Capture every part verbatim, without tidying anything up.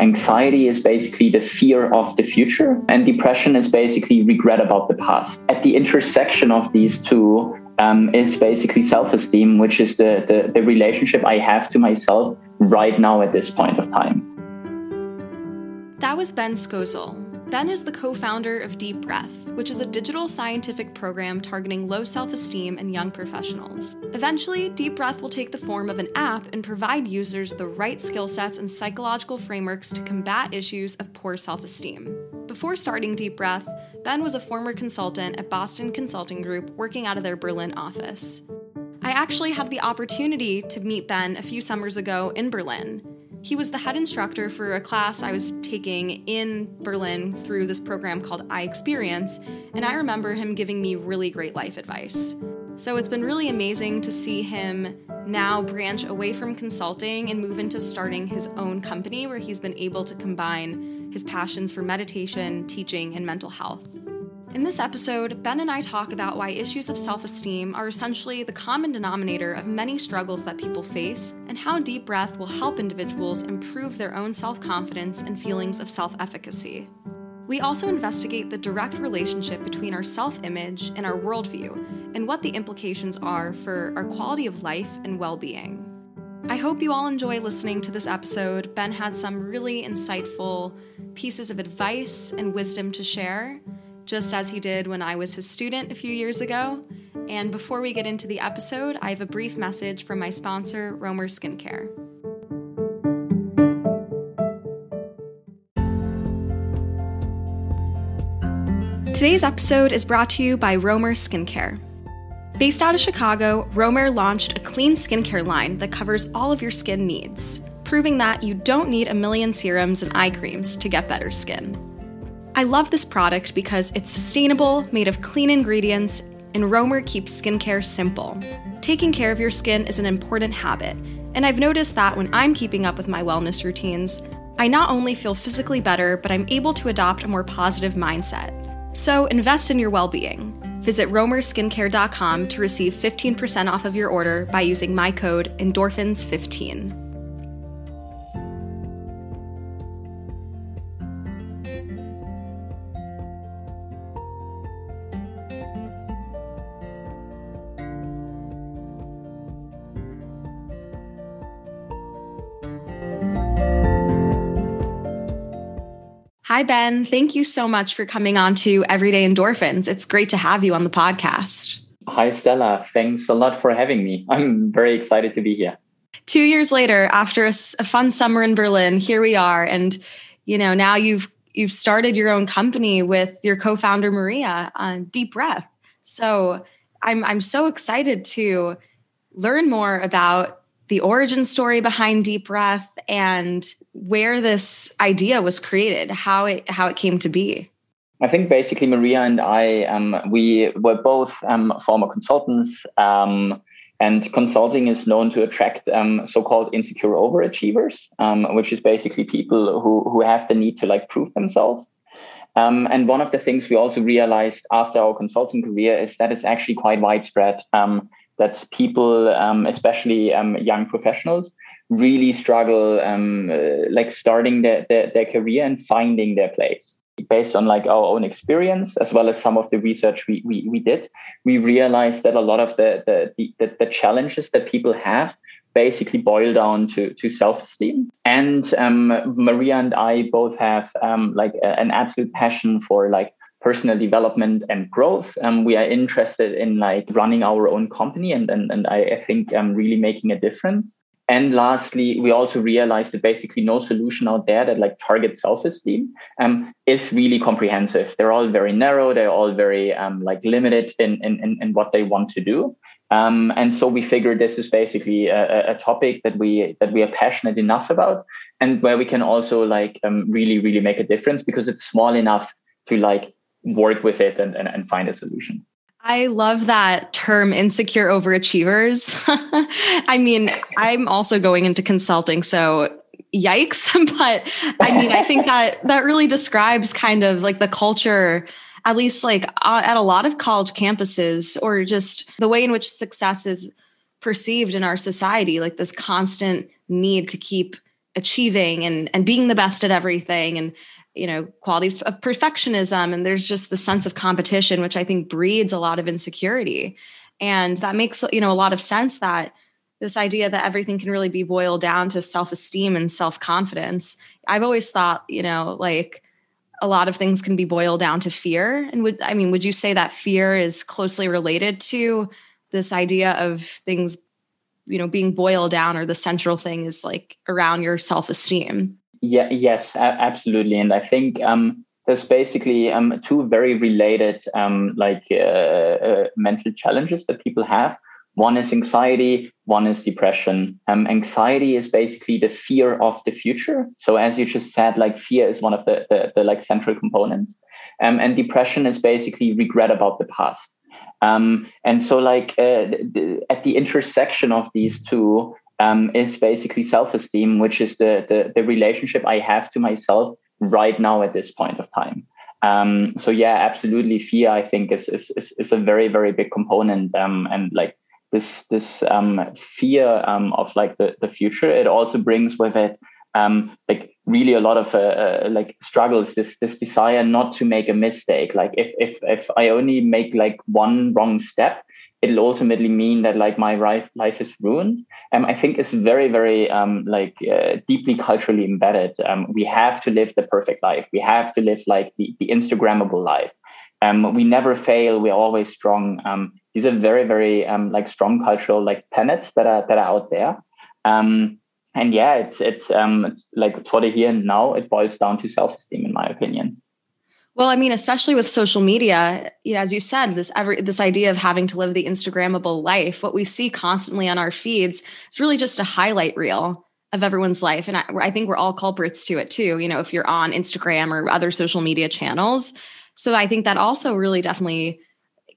anxiety is basically the fear of the future, and depression is basically regret about the past. At the intersection of these two um, is basically self-esteem, which is the, the, the relationship I have to myself right now at this point of time. That was Ben Schoessow. Ben is the co-founder of Deep Breath, which is a digital scientific program targeting low self-esteem in young professionals. Eventually, Deep Breath will take the form of an app and provide users the right skill sets and psychological frameworks to combat issues of poor self-esteem. Before starting Deep Breath, Ben was a former consultant at Boston Consulting Group working out of their Berlin office. I actually had the opportunity to meet Ben a few summers ago in Berlin. He was the head instructor for a class I was taking in Berlin through this program called iExperience, and I remember him giving me really great life advice. So it's been really amazing to see him now branch away from consulting and move into starting his own company, where he's been able to combine his passions for meditation, teaching, and mental health. In this episode, Ben and I talk about why issues of self-esteem are essentially the common denominator of many struggles that people face, and how Deep Breath will help individuals improve their own self-confidence and feelings of self-efficacy. We also investigate the direct relationship between our self-image and our worldview, and what the implications are for our quality of life and well-being. I hope you all enjoy listening to this episode. Ben had some really insightful pieces of advice and wisdom to share, just as he did when I was his student a few years ago. And before we get into the episode, I have a brief message from my sponsor, Romer Skincare. Today's episode is brought to you by Romer Skincare. Based out of Chicago, Romer launched a clean skincare line that covers all of your skin needs, proving that you don't need a million serums and eye creams to get better skin. I love this product because it's sustainable, made of clean ingredients, and Romer keeps skincare simple. Taking care of your skin is an important habit, and I've noticed that when I'm keeping up with my wellness routines, I not only feel physically better, but I'm able to adopt a more positive mindset. So invest in your well-being. Visit romer skincare dot com to receive fifteen percent off of your order by using my code endorphins fifteen. Hi, Ben. Thank you so much for coming on to Everyday Endorphins. It's great to have you on the podcast. Hi, Stella. Thanks a lot for having me. I'm very excited to be here. Two years later, after a, a fun summer in Berlin, here we are. And, you know, now you've you've started your own company with your co-founder, Maria, on Deep Breath. So I'm I'm so excited to learn more about the origin story behind Deep Breath and where this idea was created, how it how it came to be. I think basically Maria and I, um, we were both um, former consultants, um, and consulting is known to attract um, so-called insecure overachievers, um, which is basically people who who have the need to like prove themselves. Um, and one of the things we also realized after our consulting career is that it's actually quite widespread. Um, that people, um, especially um, young professionals, really struggle um, uh, like starting their, their, their career and finding their place. Based on like our own experience, as well as some of the research we we, we did, we realized that a lot of the the, the the challenges that people have basically boil down to, to self-esteem. And um, Maria and I both have um, like a, an absolute passion for like personal development and growth. Um, we are interested in like running our own company and and, and I, I think um, really making a difference. And lastly, we also realized that basically no solution out there that like targets self-esteem um, is really comprehensive. They're all very narrow. They're all very um, like limited in, in, in what they want to do. Um, and so we figured this is basically a, a topic that we that we are passionate enough about and where we can also like um, really, really make a difference because it's small enough to like work with it and, and, and find a solution. I love that term, insecure overachievers. I mean, I'm also going into consulting, so yikes. But I mean, I think that that really describes kind of like the culture, at least like uh, at a lot of college campuses, or just the way in which success is perceived in our society, like this constant need to keep achieving and, and being the best at everything, and, you know, qualities of perfectionism. And there's just the sense of competition, which I think breeds a lot of insecurity. And that makes, you know, a lot of sense, that this idea that everything can really be boiled down to self-esteem and self-confidence. I've always thought, you know, like a lot of things can be boiled down to fear. And would, I mean, would you say that fear is closely related to this idea of things, you know, being boiled down, or the central thing is like around your self-esteem? Yeah, yes, absolutely. And I think um, there's basically um, two very related um, like uh, uh, mental challenges that people have. One is anxiety, one is depression. Um, anxiety is basically the fear of the future. So as you just said, like fear is one of the, the, the like central components. Um, and depression is basically regret about the past. Um, and so like uh, the, at the intersection of these two, Um, is basically self-esteem, which is the, the the relationship I have to myself right now at this point of time. Um, so yeah, absolutely, fear I think is is is a very very big component, um, and like this this um, fear um, of like the, the future. It also brings with it um, like really a lot of uh, uh, like struggles. This this desire not to make a mistake. Like if if if I only make like one wrong step, it'll ultimately mean that like my life is ruined. Um, I think it's very, very um, like uh, deeply culturally embedded. Um, we have to live the perfect life. We have to live like the, the Instagrammable life. Um, we never fail. We're always strong. Um, these are very, very um, like strong cultural like tenets that are that are out there. Um, and yeah, it's it's um, like for the here and now, it boils down to self-esteem, in my opinion. Well, I mean, especially with social media, you know, as you said, this every, this idea of having to live the Instagrammable life, what we see constantly on our feeds, it's really just a highlight reel of everyone's life. And I, I think we're all culprits to it too, you know, if you're on Instagram or other social media channels. So I think that also really definitely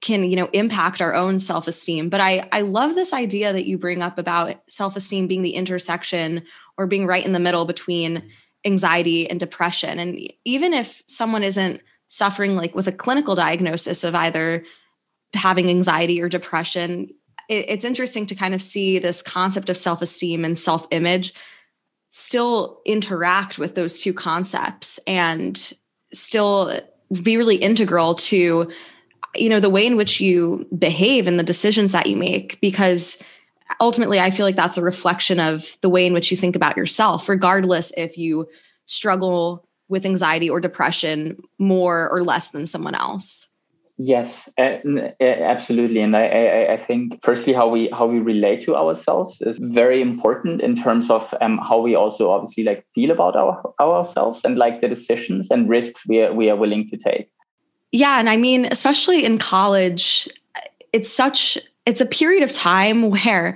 can, you know, impact our own self-esteem. But I, I love this idea that you bring up about self-esteem being the intersection, or being right in the middle between anxiety and depression. And even if someone isn't suffering like with a clinical diagnosis of either having anxiety or depression, it, it's interesting to kind of see this concept of self-esteem and self-image still interact with those two concepts, and still be really integral to, you know, the way in which you behave and the decisions that you make, because ultimately, I feel like that's a reflection of the way in which you think about yourself, regardless if you struggle with anxiety or depression more or less than someone else. Yes, uh, absolutely. And I, I, I think firstly, how we how we relate to ourselves is very important in terms of um, how we also obviously like feel about our, ourselves and like the decisions and risks we are, we are willing to take. Yeah. And I mean, especially in college, it's such... it's a period of time where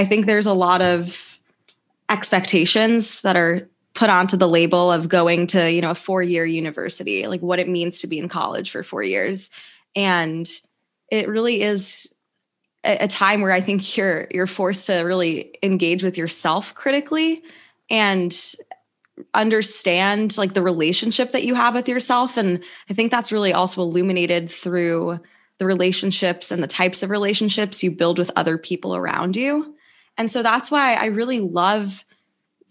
I think there's a lot of expectations that are put onto the label of going to, you know, a four-year university, like what it means to be in college for four years. And it really is a, a time where I think you're you're forced to really engage with yourself critically and understand like the relationship that you have with yourself. And I think that's really also illuminated through the relationships and the types of relationships you build with other people around you. And so that's why I really love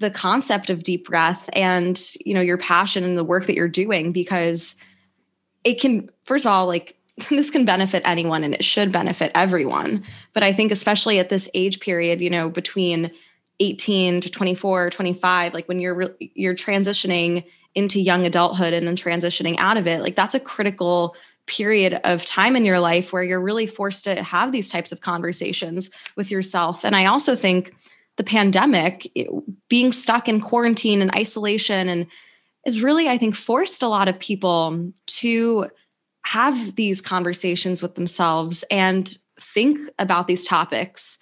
the concept of deep breath and, you know, your passion and the work that you're doing, because it can, first of all, like this can benefit anyone and it should benefit everyone. But I think especially at this age period, you know, between eighteen to twenty-four, twenty-five, like when you're, you're transitioning into young adulthood and then transitioning out of it, like that's a critical period of time in your life where you're really forced to have these types of conversations with yourself. And I also think the pandemic, it, being stuck in quarantine and isolation, and is really, I think, forced a lot of people to have these conversations with themselves and think about these topics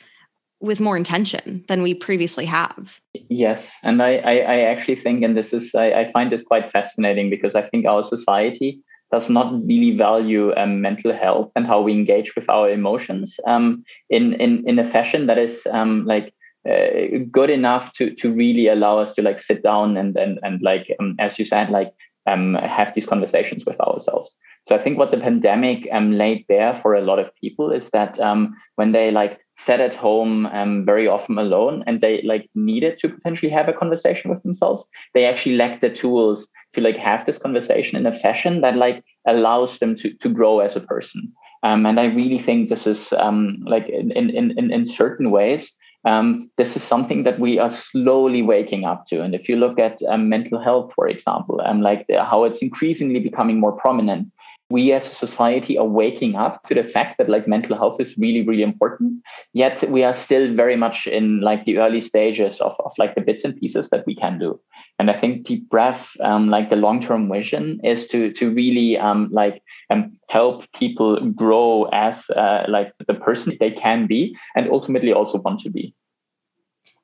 with more intention than we previously have. Yes. And I, I, I actually think, and this is, I, I find this quite fascinating, because I think our society does not really value um, mental health and how we engage with our emotions um, in, in, in a fashion that is um, like uh, good enough to to really allow us to like sit down and and and like um, as you said, like um, have these conversations with ourselves. So I think what the pandemic um, laid bare for a lot of people is that um, when they like sat at home um, very often alone, and they like needed to potentially have a conversation with themselves. They actually lack the tools to like have this conversation in a fashion that like allows them to to grow as a person. Um, and I really think this is um, like in in in in certain ways, um, this is something that we are slowly waking up to. And if you look at um, mental health, for example, and um, like the, how it's increasingly becoming more prominent. We as a society are waking up to the fact that like mental health is really, really important. Yet we are still very much in like the early stages of, of like the bits and pieces that we can do. And I think Deep Breath, um, like the long-term vision is to to really um, like um, help people grow as uh, like the person they can be and ultimately also want to be.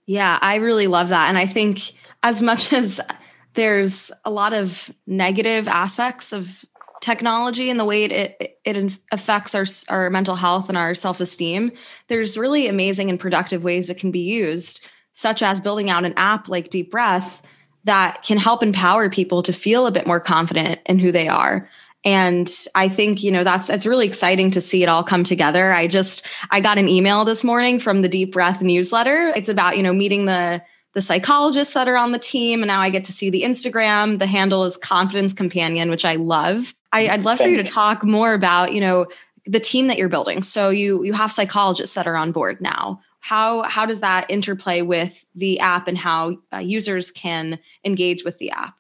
Yeah, I really love that. And I think as much as there's a lot of negative aspects of technology and the way it it affects our our mental health and our self-esteem, there's really amazing and productive ways it can be used, such as building out an app like Deep Breath that can help empower people to feel a bit more confident in who they are. And I think, you know, that's, it's really exciting to see it all come together. I just, I got an email this morning from the Deep Breath newsletter. It's about, you know, meeting the the psychologists that are on the team. And now I get to see the Instagram. The handle is Confidence Companion, which I love. I, I'd love for you to talk more about, you know, the team that you're building. So you you have psychologists that are on board now. How how does that interplay with the app and how uh, users can engage with the app?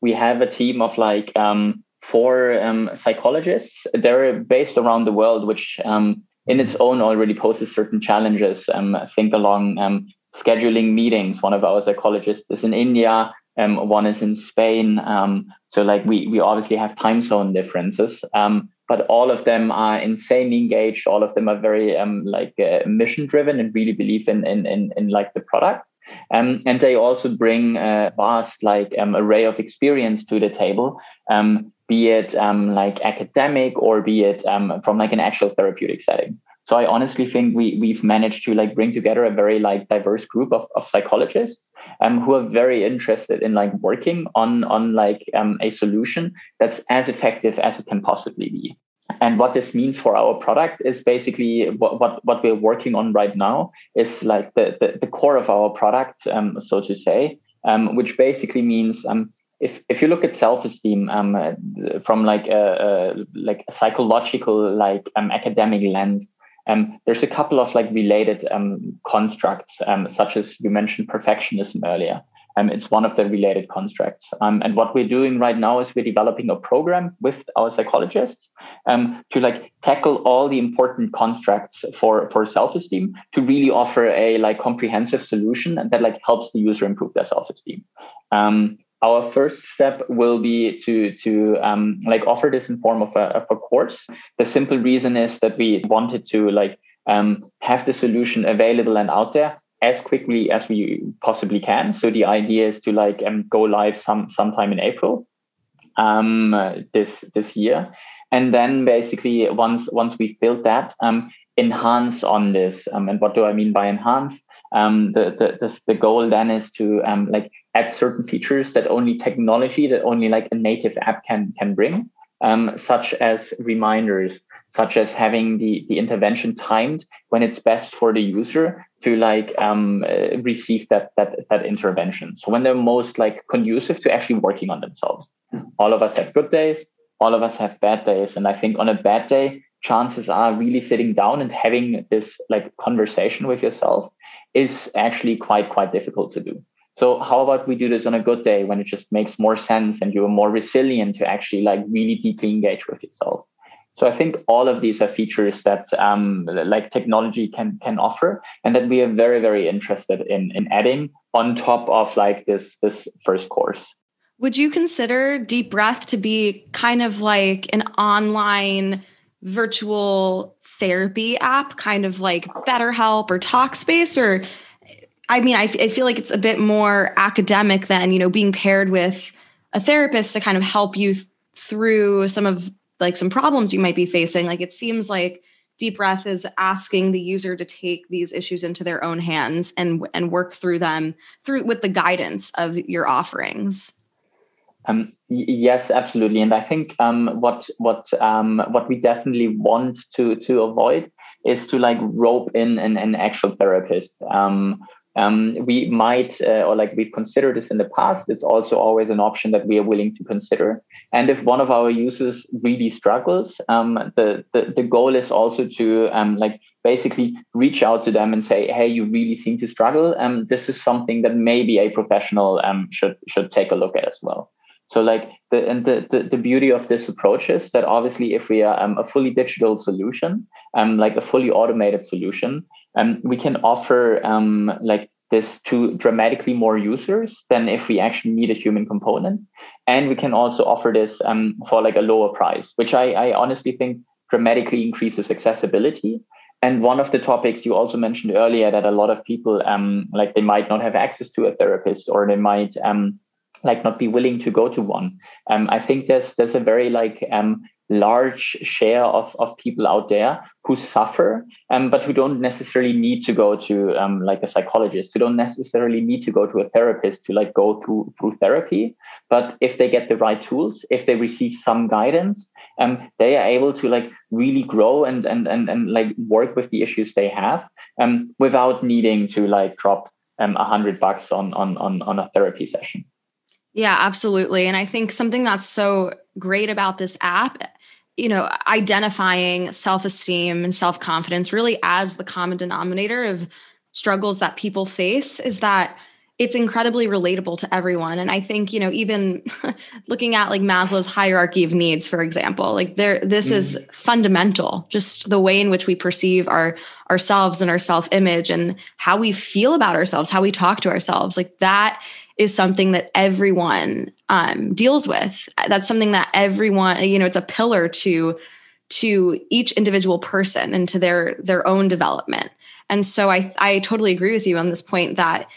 We have a team of like um, four um, psychologists. They're based around the world, which um, in its own already poses certain challenges. Um, I think along um, scheduling meetings. One of our psychologists is in India. Um, one is in Spain. Um, so like we, we obviously have time zone differences, um, but all of them are insanely engaged. All of them are very um, like uh, mission driven and really believe in, in, in, in like the product. Um, and they also bring a vast like um, array of experience to the table, um, be it um, like academic or be it um, from like an actual therapeutic setting. So I honestly think we, we've managed to like bring together a very like diverse group of, of psychologists um, who are very interested in like working on, on like um, a solution that's as effective as it can possibly be. And what this means for our product is basically what, what, what we're working on right now is like the, the, the core of our product, um, so to say, um, which basically means um, If if you look at self-esteem um, uh, from like a, a like a psychological like um, academic lens, um, there's a couple of like related um, constructs, um, such as you mentioned perfectionism earlier. Um, it's one of the related constructs. Um, and what we're doing right now is we're developing a program with our psychologists um, to like tackle all the important constructs for, for self-esteem to really offer a like comprehensive solution that like helps the user improve their self-esteem. Um, Our first step will be to to um, like offer this in form of a, of a course. The simple reason is that we wanted to like um, have the solution available and out there as quickly as we possibly can. So the idea is to like um, go live some sometime in April um, this this year, and then basically once once we've built that, um, enhance on this. Um, and what do I mean by enhance? Um, the, the the the goal then is to um, like. add certain features that only technology, that only like a native app can can bring, um, such as reminders, such as having the, the intervention timed when it's best for the user to like um, uh, receive that that that intervention. So when they're most like conducive to actually working on themselves. All of us have good days, all of us have bad days. And I think on a bad day, chances are really sitting down and having this like conversation with yourself is actually quite, quite difficult to do. So how about we do this on a good day when it just makes more sense and you are more resilient to actually like really deeply engage with yourself? So I think all of these are features that um, like technology can can offer and that we are very, very interested in, in adding on top of like this, this first course. Would you consider Deep Breath to be kind of like an online virtual therapy app, kind of like BetterHelp or Talkspace? Or I mean, I, f- I feel like it's a bit more academic than, you know, being paired with a therapist to kind of help you th- through some of like some problems you might be facing. Like it seems like Deep Breath is asking the user to take these issues into their own hands and and work through them through with the guidance of your offerings. Um, yes, absolutely. And I think um, what what um, what we definitely want to to avoid is to like rope in an, an actual therapist. Um, um, we might, uh, or like we've considered this in the past. It's also always an option that we are willing to consider. And if one of our users really struggles, um, the, the, the goal is also to um, like basically reach out to them and say, hey, you really seem to struggle. Um, this is something that maybe a professional um, should, should take a look at as well. So like the and the, the, the beauty of this approach is that obviously if we are um, a fully digital solution, um, like a fully automated solution, um, we can offer um, like this to dramatically more users than if we actually need a human component. And we can also offer this um, for like a lower price, which I, I honestly think dramatically increases accessibility. And one of the topics you also mentioned earlier that a lot of people um, like they might not have access to a therapist, or they might um, like not be willing to go to one. Um, I think there's there's a very like um, large share of, of people out there who suffer, um, but who don't necessarily need to go to um, like a psychologist, who don't necessarily need to go to a therapist to like go through through therapy. But if they get the right tools, if they receive some guidance, um, they are able to like really grow and and and and like work with the issues they have, um, without needing to like drop um a hundred bucks on on on on a therapy session. Yeah, absolutely. And I think something that's so great about this app, you know, identifying self-esteem and self-confidence really as the common denominator of struggles that people face, is that it's incredibly relatable to everyone. And I think, you know, even looking at like Maslow's hierarchy of needs, for example, like there, this mm-hmm. is fundamental, just the way in which we perceive our ourselves and our self-image and how we feel about ourselves, how we talk to ourselves. Like that is something that everyone um, deals with. That's something that everyone, you know, it's a pillar to, to each individual person and to their, their own development. And so I, I totally agree with you on this point that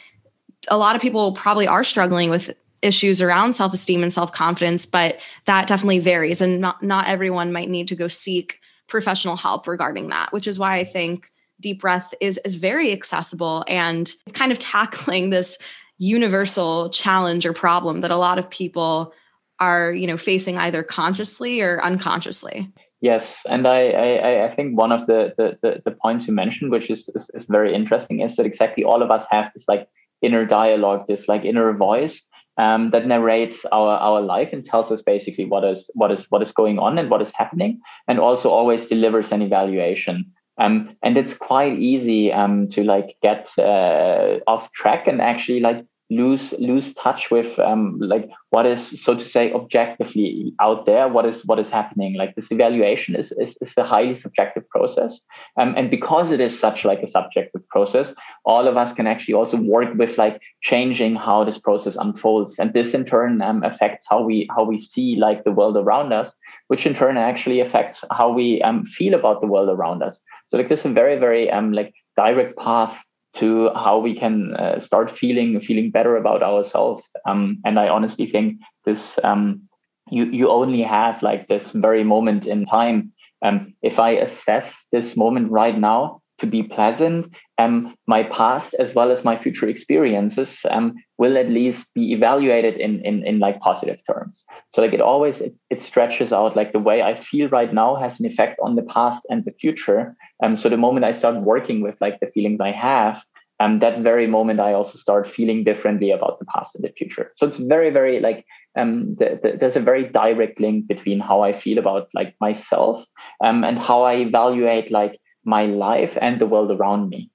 a lot of people probably are struggling with issues around self-esteem and self-confidence, but that definitely varies. And not, not everyone might need to go seek professional help regarding that, which is why I think Deep Breath is, is very accessible, and it's kind of tackling this universal challenge or problem that a lot of people are, you know, facing either consciously or unconsciously. Yes. And I, I, I think one of the, the, the points you mentioned, which is, is, is very interesting, is that exactly all of us have this like inner dialogue, this like inner voice um, that narrates our, our life and tells us basically what is what is what is going on and what is happening, and also always delivers an evaluation. Um, and it's quite easy um, to like get uh, off track and actually like lose lose touch with um, like what is, so to say, objectively out there. What is what is happening? Like this evaluation is is, is a highly subjective process, um, and because it is such like a subjective process, all of us can actually also work with like changing how this process unfolds, and this in turn um, affects how we how we see like the world around us, which in turn actually affects how we um, feel about the world around us. So like there's a very very um like direct path to how we can uh, start feeling feeling better about ourselves. Um, and I honestly think this um, you you only have like this very moment in time. Um, if I assess this moment right now to be pleasant, um, my past as well as my future experiences um, will at least be evaluated in in in like positive terms. So like it always it, it stretches out, like the way I feel right now has an effect on the past and the future. Um, so the moment I start working with like the feelings I have, um, that very moment I also start feeling differently about the past and the future. So it's very very like um the, the, there's a very direct link between how I feel about like myself um and how I evaluate like my life and the world around me.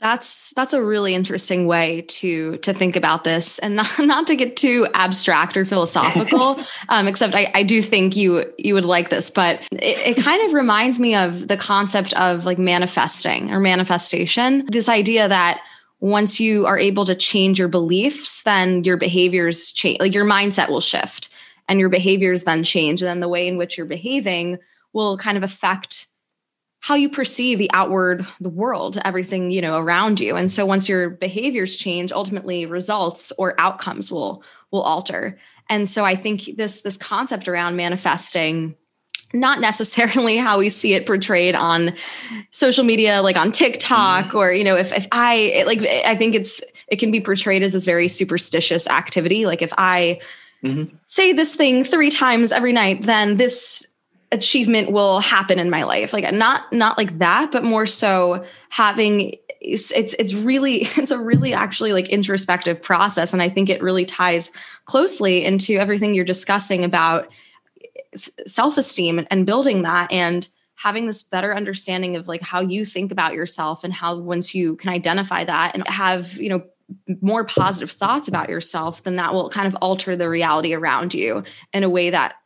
That's that's a really interesting way to to think about this, and not, not to get too abstract or philosophical. um, except I, I do think you you would like this, but it, it kind of reminds me of the concept of like manifesting or manifestation. This idea that once you are able to change your beliefs, then your behaviors change. Like your mindset will shift, and your behaviors then change, and then the way in which you're behaving will kind of affect how you perceive the outward, the world, everything, you know, around you. And so once your behaviors change, ultimately results or outcomes will, will alter. And so I think this, this concept around manifesting, not necessarily how we see it portrayed on social media, like on TikTok, mm-hmm. or, you know, if, if I, it, like, I think it's, it can be portrayed as this very superstitious activity. Like if I mm-hmm. say this thing three times every night, then this achievement will happen in my life. Like not, not like that, but more so having it's, it's, it's really, it's a really actually like introspective process. And I think it really ties closely into everything you're discussing about self-esteem and, and building that and having this better understanding of like how you think about yourself and how, once you can identify that and have, you know, more positive thoughts about yourself, then that will kind of alter the reality around you in a way that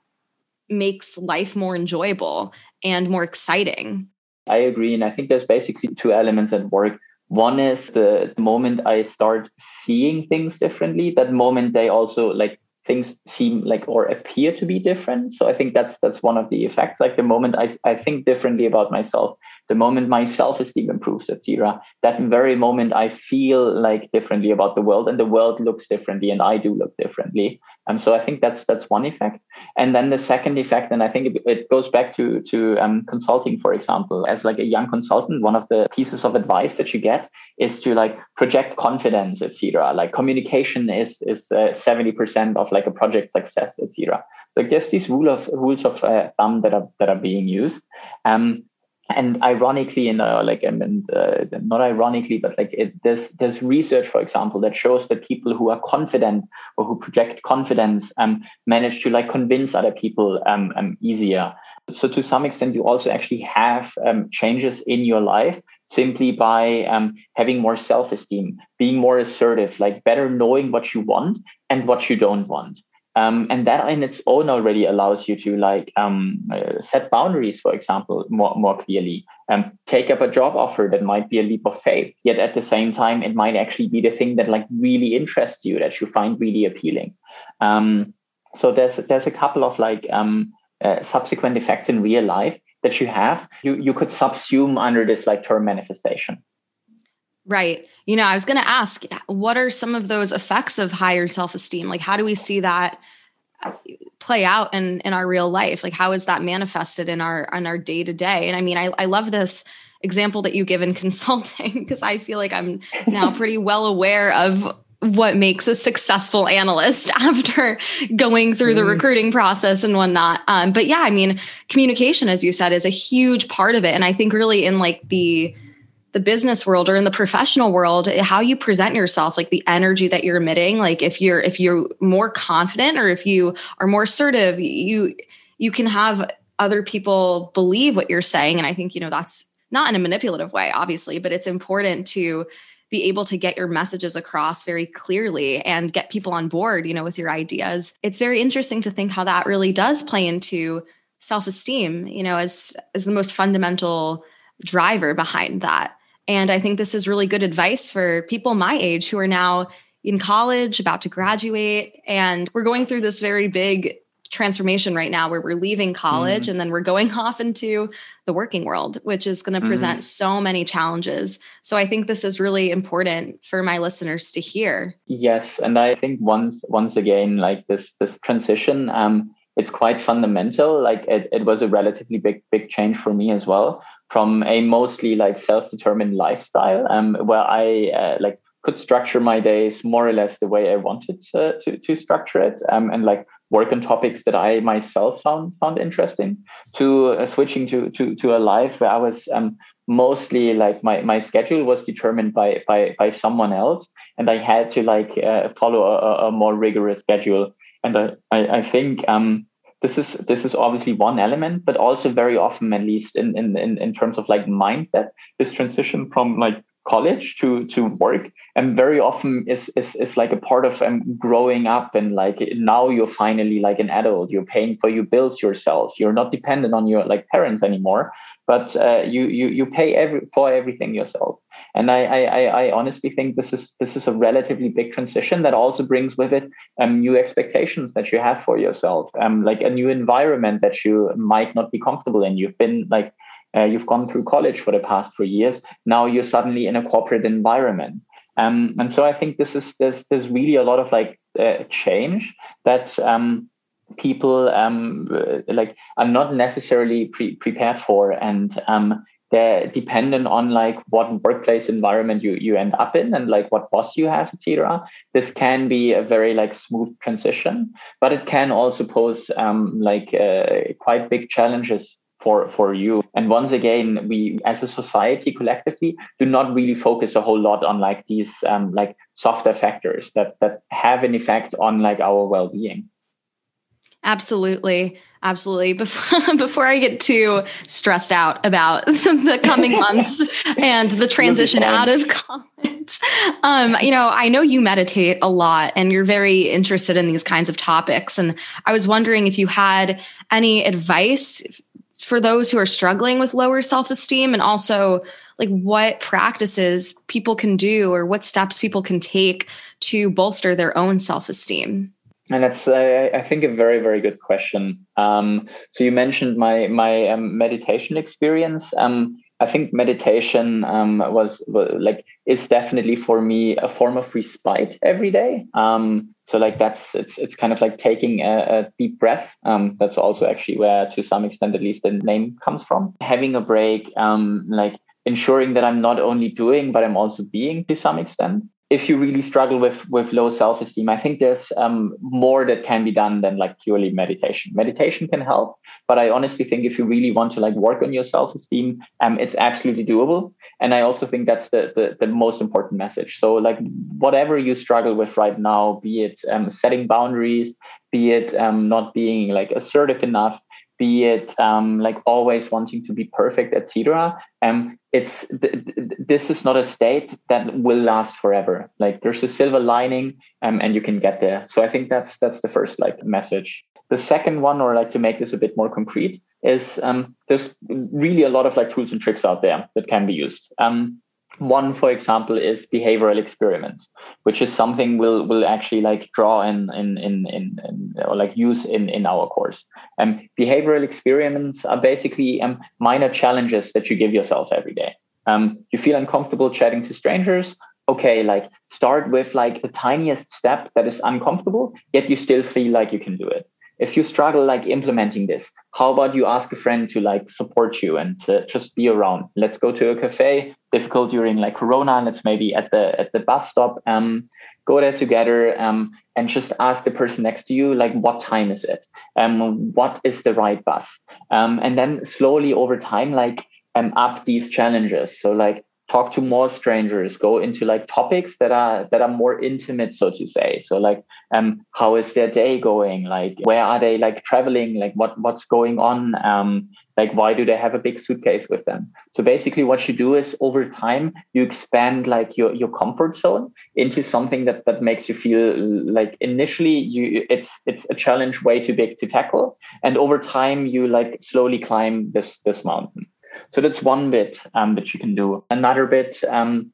makes life more enjoyable and more exciting. I agree. And I think there's basically two elements at work. One is the moment I start seeing things differently, that moment they also like things seem like or appear to be different. So I think that's that's one of the effects. Like the moment I, I think differently about myself, the moment my self-esteem improves, et cetera, that very moment I feel like differently about the world, and the world looks differently and I do look differently. And um, so I think that's that's one effect. And then the second effect, and I think it, it goes back to, to um, consulting, for example. As like a young consultant, one of the pieces of advice that you get is to like project confidence, et cetera. Like communication is is uh, seventy percent of like a project success, et cetera. So there's these rule of rules of uh, thumb that are that are being used. Um, And ironically, you know, like, and uh, not ironically, but like it, there's, there's research, for example, that shows that people who are confident or who project confidence um, manage to like convince other people um, um, easier. So to some extent, you also actually have um, changes in your life simply by um, having more self-esteem, being more assertive, like better knowing what you want and what you don't want. Um, and that in its own already allows you to like um, uh, set boundaries, for example, more, more clearly, um, take up a job offer that might be a leap of faith, yet at the same time, it might actually be the thing that like really interests you, that you find really appealing. Um, so there's there's a couple of like um, uh, subsequent effects in real life that you have, you, you could subsume under this like term manifestation. Right. You know, I was going to ask, what are some of those effects of higher self-esteem? Like, how do we see that play out in, in our real life? Like, how is that manifested in our, in our day to day? And I mean, I, I love this example that you give in consulting, because I feel like I'm now pretty well aware of what makes a successful analyst after going through the recruiting process and whatnot. Um, but yeah, I mean, communication, as you said, is a huge part of it. And I think really in like the the business world or in the professional world, how you present yourself, like the energy that you're emitting, like if you're, if you're more confident or if you are more assertive, you, you can have other people believe what you're saying. And I think, you know, that's not in a manipulative way, obviously, but it's important to be able to get your messages across very clearly and get people on board, you know, with your ideas. It's very interesting to think how that really does play into self-esteem, you know, as, as the most fundamental driver behind that. And I think this is really good advice for people my age who are now in college, about to graduate. And we're going through this very big transformation right now where we're leaving college mm. and then we're going off into the working world, which is going to present mm. so many challenges. So I think this is really important for my listeners to hear. Yes. And I think once, once again, like this, this transition, um, it's quite fundamental. Like it, it was a relatively big, big change for me as well, from a mostly like self-determined lifestyle um, where I uh, like could structure my days more or less the way I wanted to, to, to structure it um, and like work on topics that I myself found found interesting, to uh, switching to, to to a life where I was um, mostly like my, my schedule was determined by, by, by someone else, and I had to like uh, follow a, a more rigorous schedule. And I, I, I think... Um, This is this is obviously one element, but also very often, at least in, in, in terms of like mindset, this transition from like college to, to work, and very often is is is like a part of um, growing up, and like now you're finally like an adult, you're paying for your bills yourself, you're not dependent on your like parents anymore, but uh, you you you pay every for everything yourself. And I, I I honestly think this is this is a relatively big transition that also brings with it um, new expectations that you have for yourself, um, like a new environment that you might not be comfortable in. You've been like uh, you've gone through college for the past four years. Now you're suddenly in a corporate environment, um, and so I think this is this there's really a lot of like uh, change that um, people um, like are not necessarily pre- prepared for, and um, they're dependent on like what workplace environment you, you end up in and like what boss you have, et cetera. This can be a very like smooth transition, but it can also pose um, like uh, quite big challenges for, for you. And once again, we as a society collectively do not really focus a whole lot on like these um, like softer factors that, that have an effect on like our well-being. Absolutely. Absolutely. Before, before I get too stressed out about the coming months and the transition out of college, um, you know, I know you meditate a lot and you're very interested in these kinds of topics. And I was wondering if you had any advice for those who are struggling with lower self-esteem, and also like what practices people can do or what steps people can take to bolster their own self-esteem. And that's, uh, I think, a very, very good question. Um, so you mentioned my my um, meditation experience. Um, I think meditation um, was, was like is definitely for me a form of respite every day. Um, so like that's it's it's kind of like taking a, a deep breath. Um, that's also actually where, to some extent, at least, the name comes from. Having a break, um, like ensuring that I'm not only doing, but I'm also being to some extent. If you really struggle with, with low self-esteem, I think there's um, more that can be done than like purely meditation. Meditation can help, but I honestly think if you really want to like work on your self-esteem, um, it's absolutely doable. And I also think that's the, the, the most important message. So like whatever you struggle with right now, be it um, setting boundaries, be it um, not being like assertive enough, be it um, like always wanting to be perfect, et cetera. Um, it's th- th- this is not a state that will last forever. Like there's a silver lining, um, and you can get there. So I think that's that's the first like message. The second one, or like to make this a bit more concrete, is um, there's really a lot of like tools and tricks out there that can be used. Um, One, for example, is behavioral experiments, which is something we'll we'll actually like draw in in in, in, in or like use in, in our course. And um, behavioral experiments are basically um, minor challenges that you give yourself every day. Um, you feel uncomfortable chatting to strangers. Okay, like start with like the tiniest step that is uncomfortable, yet you still feel like you can do it. If you struggle like implementing this, how about you ask a friend to like support you and uh, just be around? Let's go to a cafe. Difficult during like Corona. Let's maybe at the at the bus stop. Um, go there together. Um, and just ask the person next to you like, what time is it? Um, what is the right bus? Um, and then slowly over time, like um, up these challenges. So like talk to more strangers, go into like topics that are that are more intimate, so to say. So like um how is their day going? Like where are they like traveling? Like what what's going on? Um like why do they have a big suitcase with them? So basically what you do is over time you expand like your, your comfort zone into something that that makes you feel like initially you it's it's a challenge way too big to tackle, and over time you like slowly climb this this mountain. So that's one bit um, that you can do. Another bit um,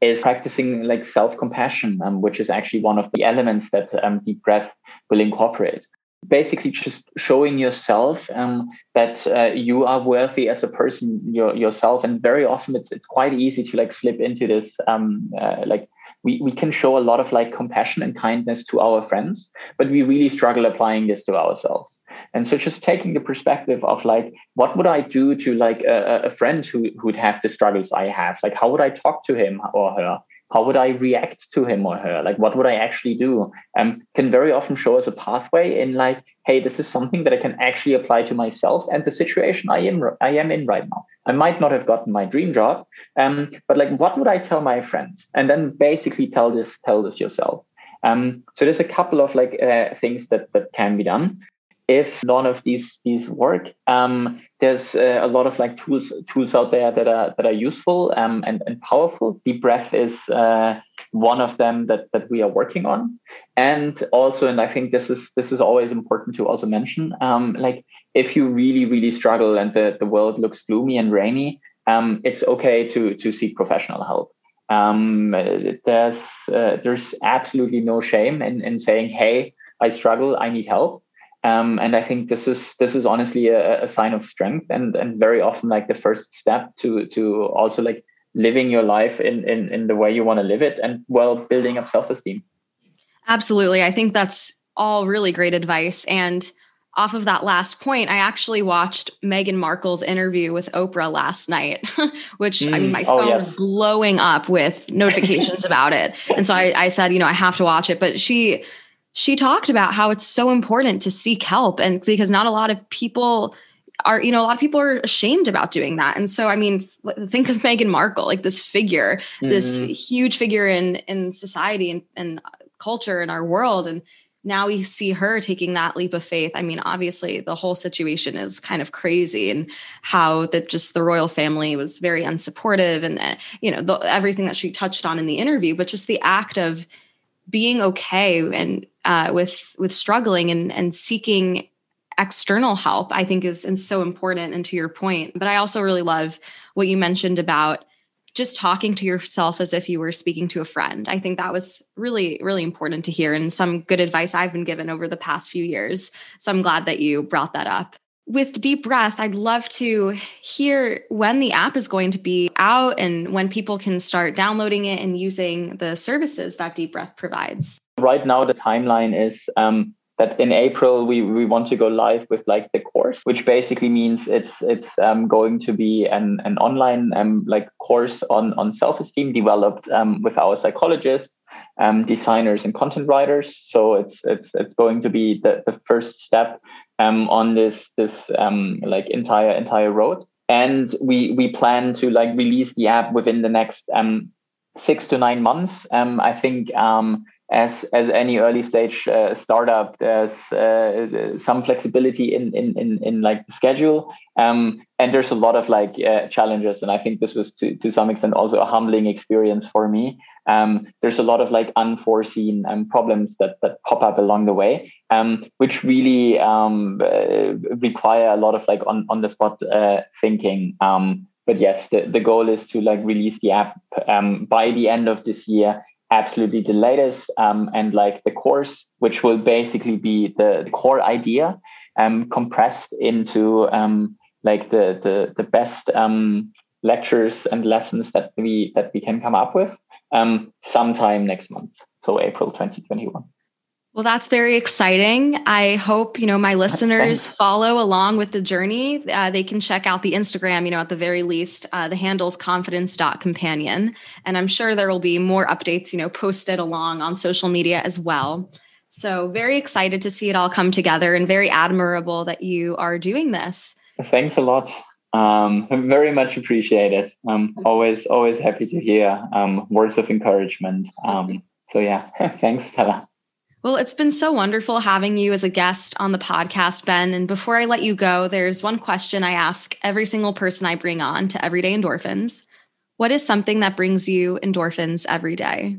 is practicing like self-compassion, um, which is actually one of the elements that um, Deep Breath will incorporate. Basically, just showing yourself um, that uh, you are worthy as a person your, yourself, and very often it's it's quite easy to like slip into this um, uh, like. We we can show a lot of like compassion and kindness to our friends, but we really struggle applying this to ourselves. And so just taking the perspective of like, what would I do to like a, a friend who would have the struggles I have? Like, how would I talk to him or her? How would I react to him or her? Like, what would I actually do? Um, can very often show us a pathway in like, hey, this is something that I can actually apply to myself and the situation I am I am in right now. I might not have gotten my dream job, um, but like, what would I tell my friend? And then basically tell this tell this yourself. Um, so there's a couple of like uh, things that that can be done. If none of these these work, um, there's uh, a lot of like tools tools out there that are that are useful um, and and powerful. Deep Breath is uh, one of them that that we are working on, and also, and I think this is this is always important to also mention. Um, like if you really really struggle and the the world looks gloomy and rainy, um, it's okay to to seek professional help. Um, there's uh, there's absolutely no shame in in saying, hey, I struggle, I need help. Um, and I think this is this is honestly a, a sign of strength, and and very often like the first step to to also like living your life in in, in the way you want to live it, and well, building up self-esteem. Absolutely. I think that's all really great advice. And off of that last point, I actually watched Meghan Markle's interview with Oprah last night, which mm. I mean, my phone oh, yes. was blowing up with notifications about it. And so I, I said, you know, I have to watch it. But she, she talked about how it's so important to seek help, and because not a lot of people are, you know, a lot of people are ashamed about doing that. And so, I mean, think of Meghan Markle, like this figure, mm. this huge figure in, in society and, and culture in our world. And now we see her taking that leap of faith. I mean, obviously the whole situation is kind of crazy, and how that just the royal family was very unsupportive, and, you know, the, everything that she touched on in the interview, but just the act of being okay and uh, with, with struggling and, and seeking external help, I think is and so important. And to your point, but I also really love what you mentioned about just talking to yourself as if you were speaking to a friend. I think that was really, really important to hear, and some good advice I've been given over the past few years. So I'm glad that you brought that up. With Deep Breath, I'd love to hear when the app is going to be out and when people can start downloading it and using the services that Deep Breath provides. Right now, the timeline is um, that in April, we, we want to go live with like the course, which basically means it's it's um, going to be an, an online um, like course on, on self-esteem developed um, with our psychologists, um, designers and content writers. So it's it's it's going to be the, the first step um, on this this um, like entire entire road. And we we plan to like release the app within the next um, six to nine months. Um, I think. Um, As as any early stage uh, startup, there's uh, some flexibility in in in, in like the schedule, um, and there's a lot of like uh, challenges. And I think this was to to some extent also a humbling experience for me. Um, there's a lot of like unforeseen um, problems that that pop up along the way, um, which really um, uh, require a lot of like on on the spot uh, thinking. Um, but yes, the the goal is to like release the app um, by the end of this year. Absolutely the latest, um, and like the course, which will basically be the, the core idea um, compressed into um, like the the, the best um, lectures and lessons that we that we can come up with um, sometime next month. So April twenty twenty-one. Well, that's very exciting. I hope, you know, my listeners Thanks. follow along with the journey. Uh, they can check out the Instagram, you know, at the very least, uh, the handle's confidence dot companion. And I'm sure there will be more updates, you know, posted along on social media as well. So very excited to see it all come together, and very admirable that you are doing this. Thanks a lot. Um, very much appreciated. Um, always, always happy to hear um, words of encouragement. Um, so yeah, thanks, Tara. Well, it's been so wonderful having you as a guest on the podcast, Ben. And before I let you go, there's one question I ask every single person I bring on to Everyday Endorphins. What is something that brings you endorphins every day?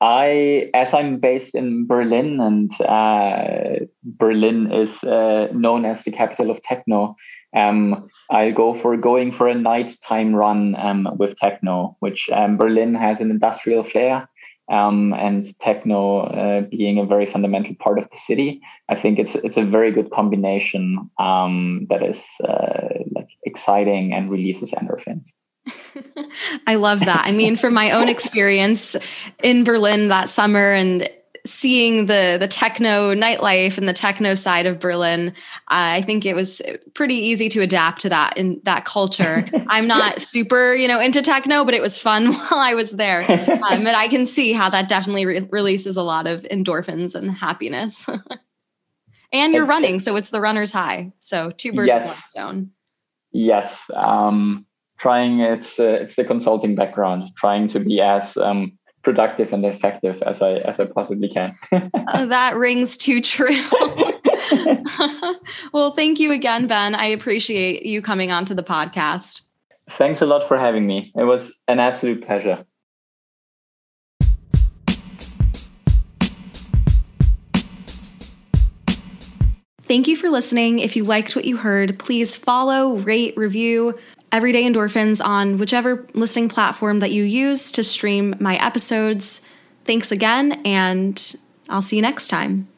I, as I'm based in Berlin, and uh, Berlin is uh, known as the capital of techno, um, I go for going for a nighttime run um, with techno, which um, Berlin has an industrial flair. Um, and techno uh, being a very fundamental part of the city, I think it's it's a very good combination um, that is uh, like exciting and releases endorphins. I love that. I mean, from my own experience in Berlin that summer, and seeing the the techno nightlife and the techno side of Berlin, uh, I think it was pretty easy to adapt to that in that culture. I'm not super, you know, into techno, but it was fun while I was there. Um, but I can see how that definitely re- releases a lot of endorphins and happiness. And you're running, so it's the runner's high. So two birds yes. with one stone. Yes. Um, trying it's uh, it's the consulting background. Trying to be as um, productive and effective as I as I possibly can. uh, that rings too true. Well, thank you again, Ben. I appreciate you coming onto the podcast. Thanks a lot for having me. It was an absolute pleasure. Thank you for listening. If you liked what you heard, please follow, rate, review Everyday Endorphins on whichever listening platform that you use to stream my episodes. Thanks again, and I'll see you next time.